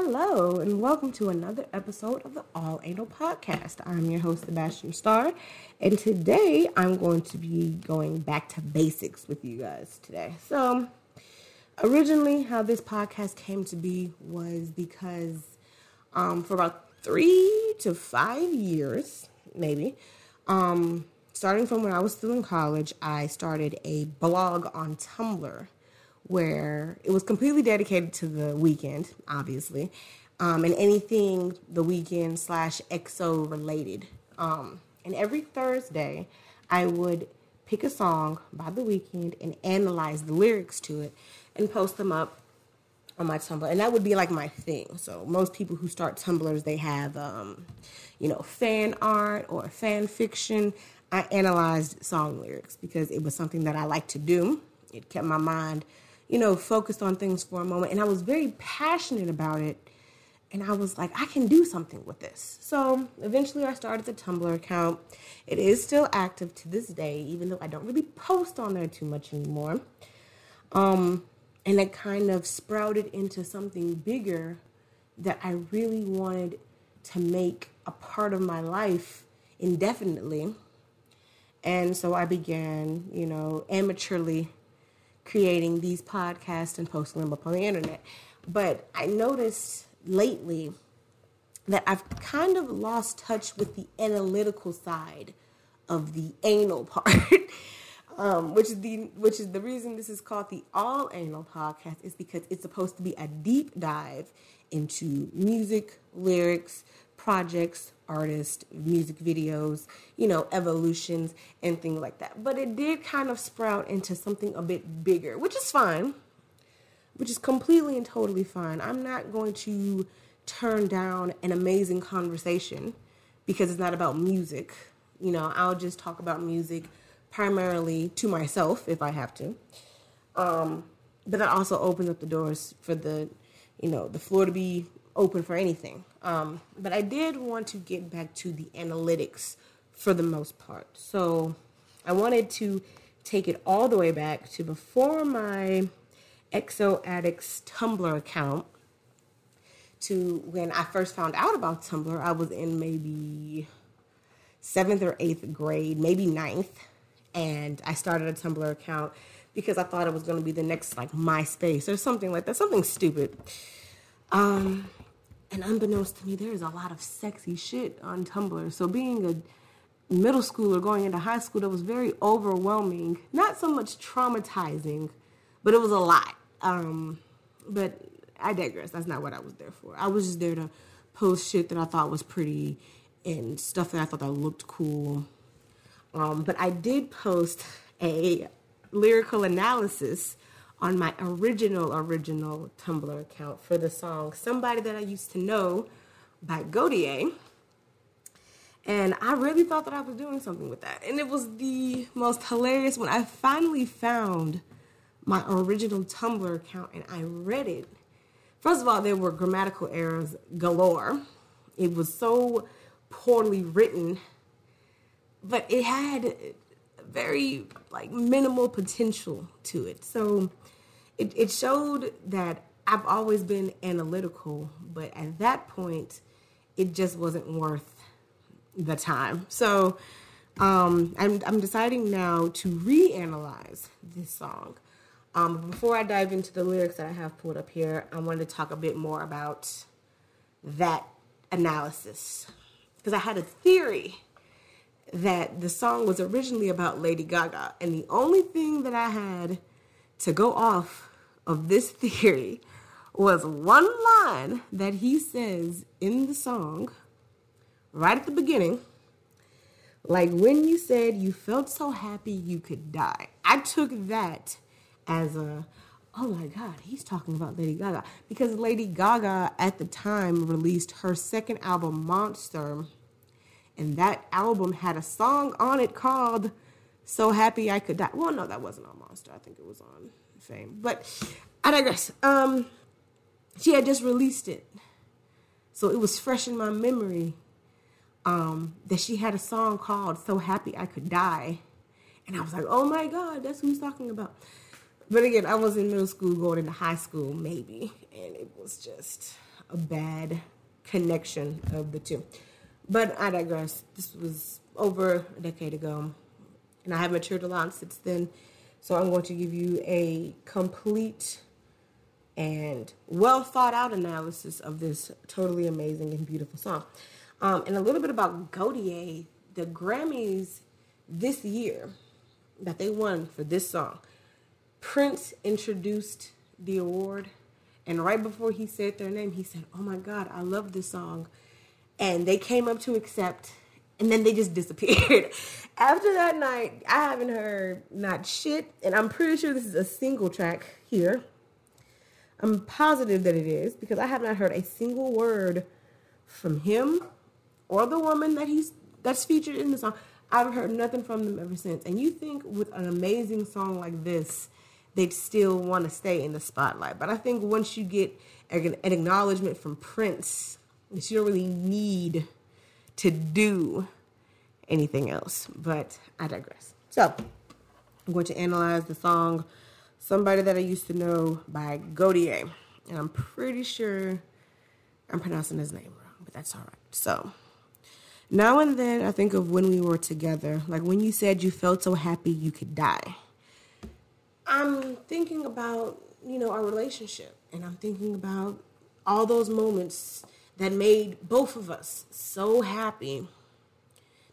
Hello, and welcome to another episode of the All Anal Podcast. I'm your host, Sebastian Starr, and today I'm going to be going back to basics with you guys today. So, originally how this podcast came to be was because for about 3 to 5 years, maybe, starting from when I was still in college, I started a blog on Tumblr, where it was completely dedicated to The Weeknd, obviously, and anything The Weeknd / XO related. And every Thursday, I would pick a song by The Weeknd and analyze the lyrics to it and post them up on my Tumblr. And that would be like my thing. So most people who start Tumblrs, they have, fan art or fan fiction. I analyzed song lyrics because it was something that I like to do. It kept my mind focused on things for a moment. And I was very passionate about it. And I was like, I can do something with this. So eventually I started the Tumblr account. It is still active to this day, even though I don't really post on there too much anymore. And it kind of sprouted into something bigger that I really wanted to make a part of my life indefinitely. And so I began, amateurly creating these podcasts and posting them up on the internet. But I noticed lately that I've kind of lost touch with the analytical side of the anal part, which is the reason this is called the All Anal Podcast, is because it's supposed to be a deep dive into music, lyrics, projects, artists, music videos, evolutions and things like that. But it did kind of sprout into something a bit bigger, which is fine, which is completely and totally fine. I'm not going to turn down an amazing conversation because it's not about music. I'll just talk about music primarily to myself if I have to. But that also opens up the doors for the floor to be open for anything. But I did want to get back to the analytics for the most part. So I wanted to take it all the way back to before my XO Addicts Tumblr account, to when I first found out about Tumblr. I was in maybe 7th or 8th grade, maybe 9th, and I started a Tumblr account because I thought it was going to be the next like MySpace or something like that, something stupid. And unbeknownst to me, there is a lot of sexy shit on Tumblr. So being a middle schooler going into high school, that was very overwhelming. Not so much traumatizing, but it was a lot. But I digress. That's not what I was there for. I was just there to post shit that I thought was pretty and stuff that I thought that looked cool. But I did post a lyrical analysis on my original Tumblr account for the song Somebody That I Used to Know by Gotye. And I really thought that I was doing something with that. And it was the most hilarious when I finally found my original Tumblr account and I read it. First of all, there were grammatical errors galore. It was so poorly written, but it had very minimal potential to it. So it showed that I've always been analytical, but at that point it just wasn't worth the time. So I'm deciding now to reanalyze this song. Before I dive into the lyrics that I have pulled up here, I wanted to talk a bit more about that analysis, because I had a theory that the song was originally about Lady Gaga. And the only thing that I had to go off of this theory was one line that he says in the song right at the beginning. Like, when you said you felt so happy you could die. I took that as oh my God, he's talking about Lady Gaga. Because Lady Gaga at the time released her second album, Monster. And that album had a song on it called So Happy I Could Die. Well, no, that wasn't on Monster. I think it was on Fame. But I digress. She had just released it. So it was fresh in my memory that she had a song called So Happy I Could Die. And I was like, oh my God, that's who he's talking about. But again, I was in middle school going into high school, maybe. And it was just a bad connection of the two. But I digress. This was over a decade ago, and I have matured a lot since then. So I'm going to give you a complete and well thought out analysis of this totally amazing and beautiful song. And a little bit about Gotye, the Grammys this year that they won for this song. Prince introduced the award, and right before he said their name, he said, "Oh my God, I love this song." And they came up to accept, and then they just disappeared. After that night, I haven't heard not shit, and I'm pretty sure this is a single track here. I'm positive that it is, because I have not heard a single word from him or the woman that that's featured in the song. I've heard nothing from them ever since. And you think with an amazing song like this, they'd still want to stay in the spotlight. But I think once you get an acknowledgement from Prince, that you don't really need to do anything else. But I digress. So I'm going to analyze the song "Somebody That I Used to Know" by Gotye. And I'm pretty sure I'm pronouncing his name wrong, but that's all right. So, now and then I think of when we were together, like when you said you felt so happy you could die. I'm thinking about, our relationship, and I'm thinking about all those moments that made both of us so happy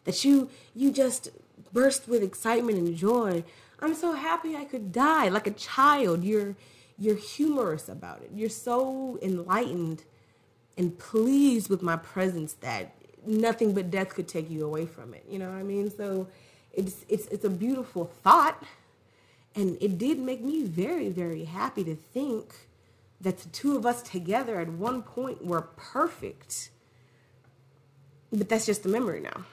that you just burst with excitement and joy. I'm so happy I could die. Like a child, you're humorous about it. You're so enlightened and pleased with my presence that nothing but death could take you away from it. You know what I mean? So it's a beautiful thought. And it did make me very, very happy to think that the two of us together at one point were perfect. But that's just a memory now.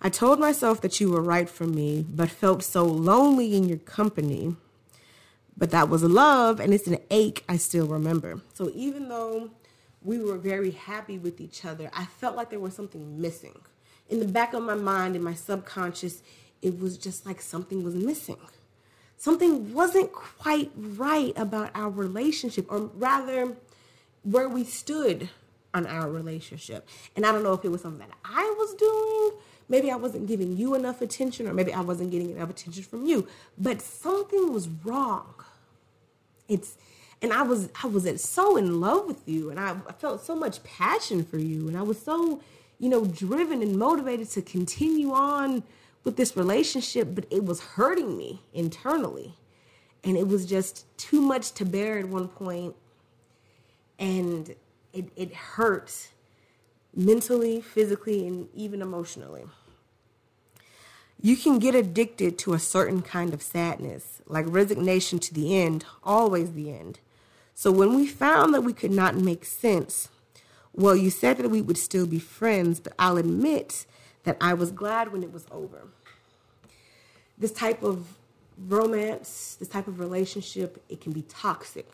I told myself that you were right for me, but felt so lonely in your company. But that was love, and it's an ache I still remember. So even though we were very happy with each other, I felt like there was something missing. In the back of my mind, in my subconscious, it was just like something was missing. Something wasn't quite right about our relationship, or rather, where we stood on our relationship. And I don't know if it was something that I was doing. Maybe I wasn't giving you enough attention, or maybe I wasn't getting enough attention from you. But something was wrong. And I was so in love with you, and I felt so much passion for you, and I was so, driven and motivated to continue on with this relationship, but it was hurting me internally, and it was just too much to bear at one point, and it hurt mentally, physically, and even emotionally. You can get addicted to a certain kind of sadness, like resignation to the end, always the end. So when we found that we could not make sense, well, you said that we would still be friends, but I'll admit that I was glad when it was over. This type of romance, this type of relationship, it can be toxic.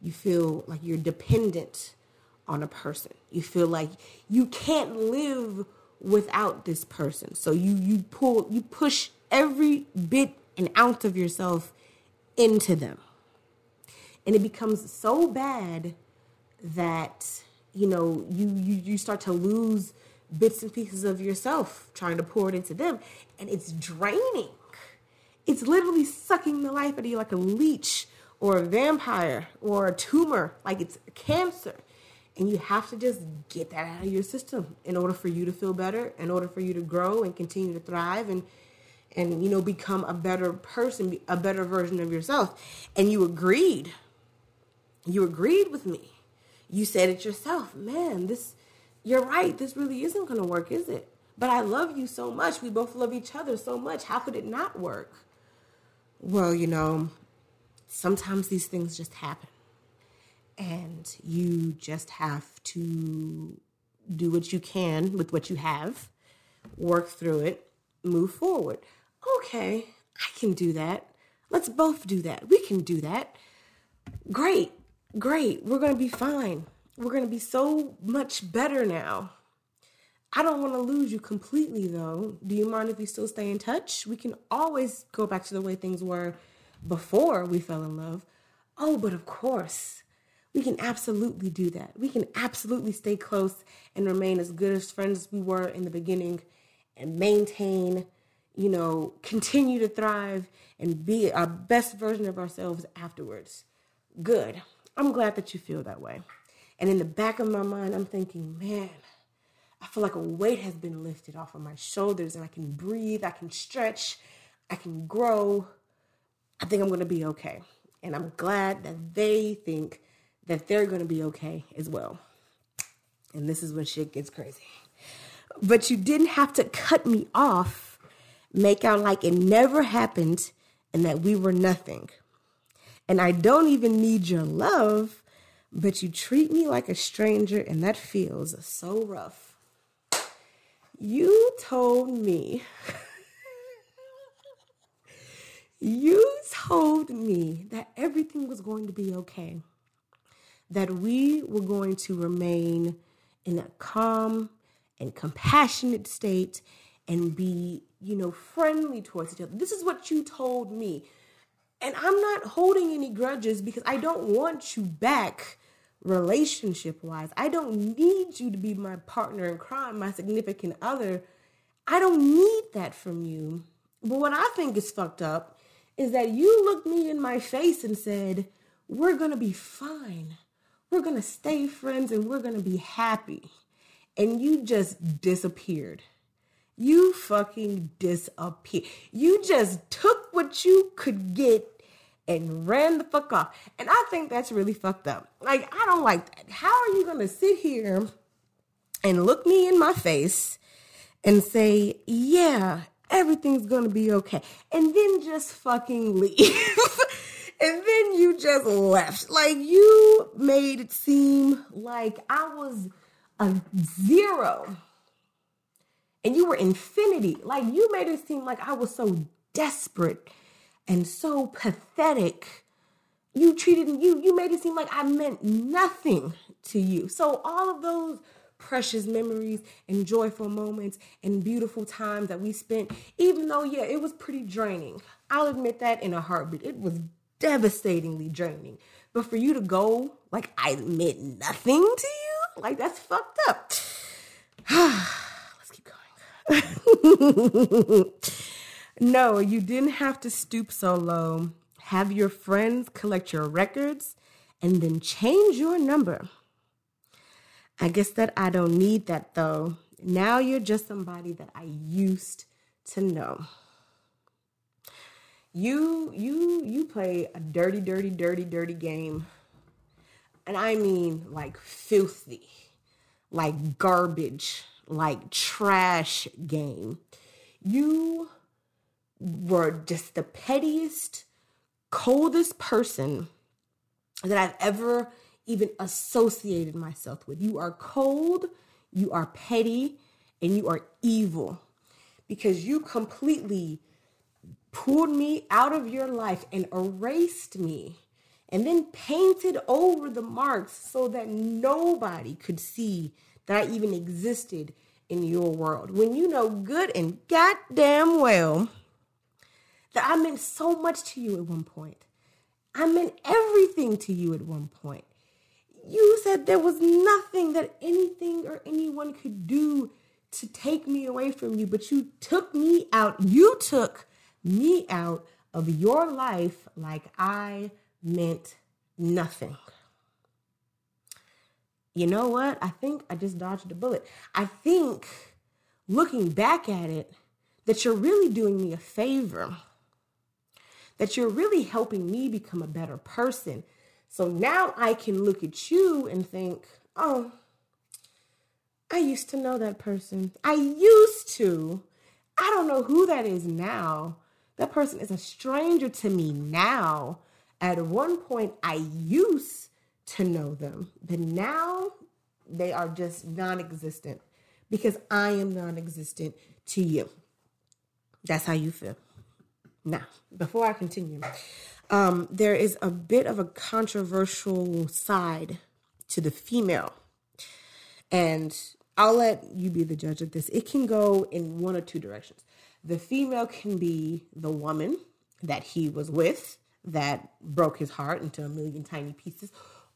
You feel like you're dependent on a person. You feel like you can't live without this person. So you push every bit and ounce of yourself into them. And it becomes so bad that, you start to lose bits and pieces of yourself trying to pour it into them. And it's draining. It's literally sucking the life out of you like a leech or a vampire or a tumor, like it's cancer. And you have to just get that out of your system in order for you to feel better, in order for you to grow and continue to thrive and become a better person, a better version of yourself. And you agreed. You agreed with me. You said it yourself. Man, you're right. This really isn't going to work, is it? But I love you so much. We both love each other so much. How could it not work? Well, sometimes these things just happen. And you just have to do what you can with what you have, work through it, move forward. Okay, I can do that. Let's both do that. We can do that. Great. We're going to be fine. We're going to be so much better now. I don't want to lose you completely, though. Do you mind if we still stay in touch? We can always go back to the way things were before we fell in love. Oh, but of course. We can absolutely do that. We can absolutely stay close and remain as good as friends as we were in the beginning and maintain, you know, continue to thrive and be our best version of ourselves afterwards. Good. I'm glad that you feel that way. And in the back of my mind, I'm thinking, man, I feel like a weight has been lifted off of my shoulders and I can breathe, I can stretch, I can grow. I think I'm going to be okay. And I'm glad that they think that they're going to be okay as well. And this is when shit gets crazy. But you didn't have to cut me off, make out like it never happened and that we were nothing. And I don't even need your love, but you treat me like a stranger and that feels so rough. You told me, that everything was going to be okay, that we were going to remain in a calm and compassionate state and be, you know, friendly towards each other. This is what you told me. And I'm not holding any grudges because I don't want you back relationship-wise. I don't need you to be my partner in crime, my significant other. I don't need that from you. But what I think is fucked up is that you looked me in my face and said, we're going to be fine. We're going to stay friends and we're going to be happy. And you just disappeared. You fucking disappeared. You just took what you could get and ran the fuck off. And I think that's really fucked up. Like, I don't like that. How are you going to sit here and look me in my face and say, yeah, everything's going to be okay, and then just fucking leave? And then you just left. Like, you made it seem like I was a zero. And you were infinity. Like, you made it seem like I was so desperate and so pathetic. You made it seem like I meant nothing to you. So all of those precious memories and joyful moments and beautiful times that we spent, even though, yeah, it was pretty draining. I'll admit that in a heartbeat. It was devastatingly draining. But for you to go, like, I meant nothing to you? Like, that's fucked up. No, you didn't have to stoop so low, have your friends collect your records, and then change your number. I guess that I don't need that, though. Now you're just somebody that I used to know. You play a dirty, dirty, dirty, dirty game. And I mean, like, filthy, like garbage, like trash game. You were just the pettiest, coldest person that I've ever even associated myself with. You are cold, you are petty, and you are evil because you completely pulled me out of your life and erased me and then painted over the marks so that nobody could see that I even existed in your world. When you know good and goddamn well that I meant so much to you at one point. I meant everything to you at one point. You said there was nothing that anything or anyone could do to take me away from you, but you took me out. You took me out of your life like I meant nothing. You know what? I think I just dodged a bullet. I think, looking back at it, that you're really doing me a favor, that you're really helping me become a better person. So now I can look at you and think, oh, I used to know that person. I used to. I don't know who that is now. That person is a stranger to me now. At one point, I used to know them, but now they are just non-existent because I am non-existent to you. That's how you feel. Now, before I continue, there is a bit of a controversial side to the female. And I'll let you be the judge of this. It can go in one or two directions. The female can be the woman that he was with that broke his heart into a million tiny pieces,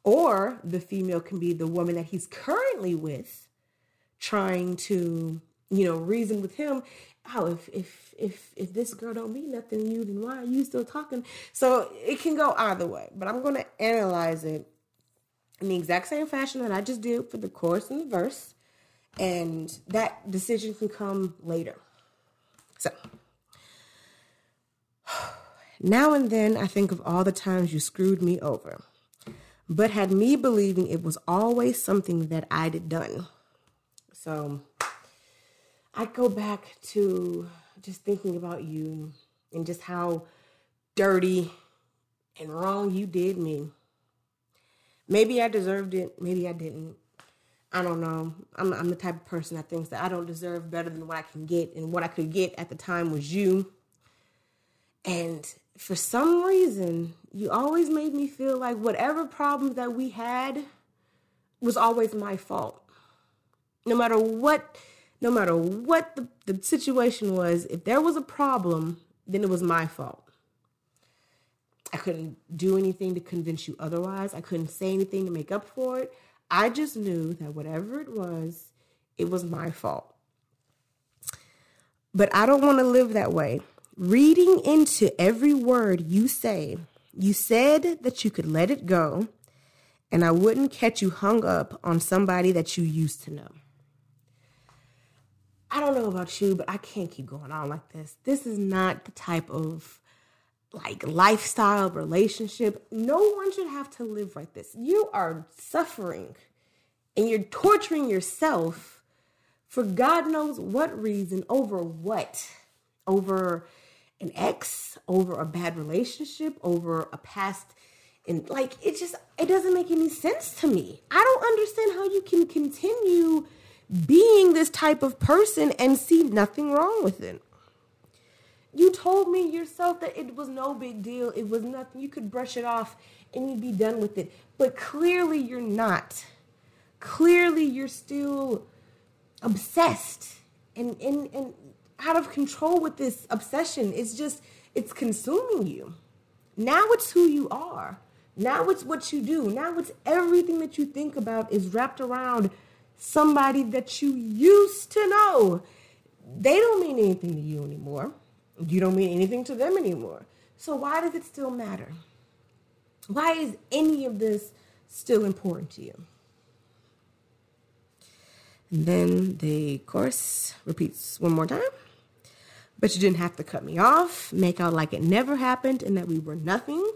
Or the female can be the woman that he's currently with, trying to, you know, reason with him. Oh, if this girl don't mean nothing to you, then why are you still talking? So it can go either way. But I'm going to analyze it in the exact same fashion that I just did for the chorus and the verse. And that decision can come later. So, now and then I think of all the times you screwed me over, but had me believing it was always something that I'd done. So I go back to just thinking about you and just how dirty and wrong you did me. Maybe I deserved it. Maybe I didn't. I don't know. I'm the type of person that thinks that I don't deserve better than what I can get. And what I could get at the time was you. And for some reason, you always made me feel like whatever problem that we had was always my fault. No matter what the situation was, if there was a problem, then it was my fault. I couldn't do anything to convince you otherwise. I couldn't say anything to make up for it. I just knew that whatever it was my fault. But I don't want to live that way. Reading into every word you say, you said that you could let it go, and I wouldn't catch you hung up on somebody that you used to know. I don't know about you, but I can't keep going on like this. This is not the type of like lifestyle, relationship. No one should have to live like this. You are suffering and you're torturing yourself for God knows what reason, over what? Over an ex, over a bad relationship, over a past, and like, it doesn't make any sense to me. I don't understand how you can continue being this type of person and see nothing wrong with it. You told me yourself that it was no big deal. It was nothing. You could brush it off and you'd be done with it. But clearly you're not. Clearly you're still obsessed and out of control with this obsession. It's consuming you. Now it's who you are. Now it's what you do. Now it's everything that you think about is wrapped around somebody that you used to know. They don't mean anything to you anymore. You don't mean anything to them anymore. So why does it still matter? Why is any of this still important to you? And then the chorus repeats one more time. But you didn't have to cut me off, make out like it never happened and that we were nothing.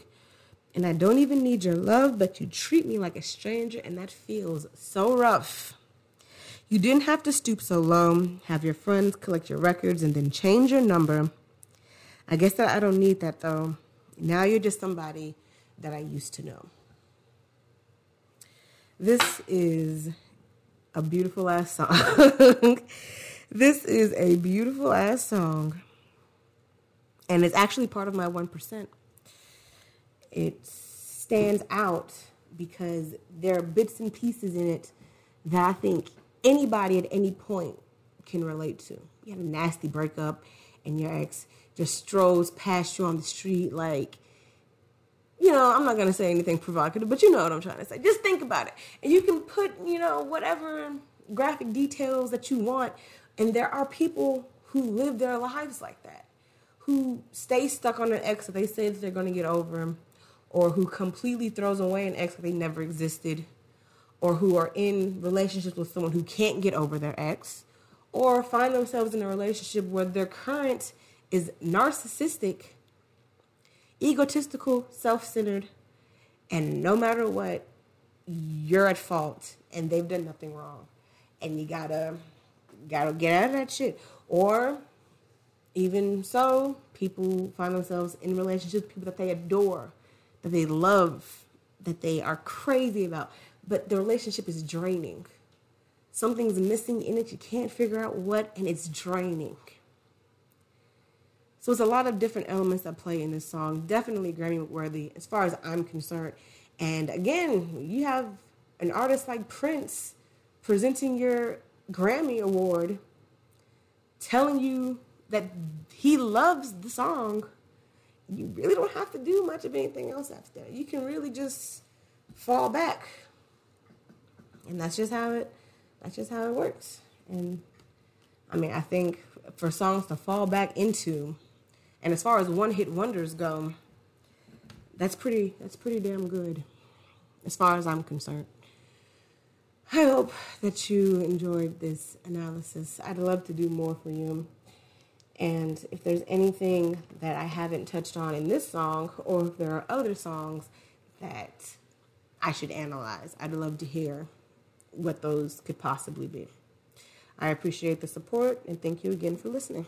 And I don't even need your love, but you treat me like a stranger, and that feels so rough. You didn't have to stoop so low, have your friends collect your records, and then change your number. I guess that I don't need that, though. Now you're just somebody that I used to know. This is a beautiful-ass song. This is a beautiful-ass song. And it's actually part of my 1%. It stands out because there are bits and pieces in it that I think anybody at any point can relate to. You had a nasty breakup and your ex just strolls past you on the street like, you know, I'm not going to say anything provocative, but you know what I'm trying to say. Just think about it. And you can put, you know, whatever graphic details that you want. And there are people who live their lives like that, who stay stuck on an ex that they say that they're going to get over, or who completely throws away an ex that they never existed, or who are in relationships with someone who can't get over their ex, or find themselves in a relationship where their current is narcissistic, egotistical, self-centered, and no matter what, you're at fault, and they've done nothing wrong. And you gotta get out of that shit. Or even so, people find themselves in relationships with people that they adore, that they love, that they are crazy about, but the relationship is draining. Something's missing in it. You can't figure out what, and it's draining. So it's a lot of different elements that play in this song. Definitely Grammy-worthy as far as I'm concerned. And again, you have an artist like Prince presenting your Grammy Award, telling you that he loves the song. You really don't have to do much of anything else after that. You can really just fall back. And that's just how it works. And I mean, I think for songs to fall back into, and as far as one-hit wonders go, that's pretty damn good as far as I'm concerned. I hope that you enjoyed this analysis. I'd love to do more for you. And if there's anything that I haven't touched on in this song, or if there are other songs that I should analyze, I'd love to hear what those could possibly be. I appreciate the support, and thank you again for listening.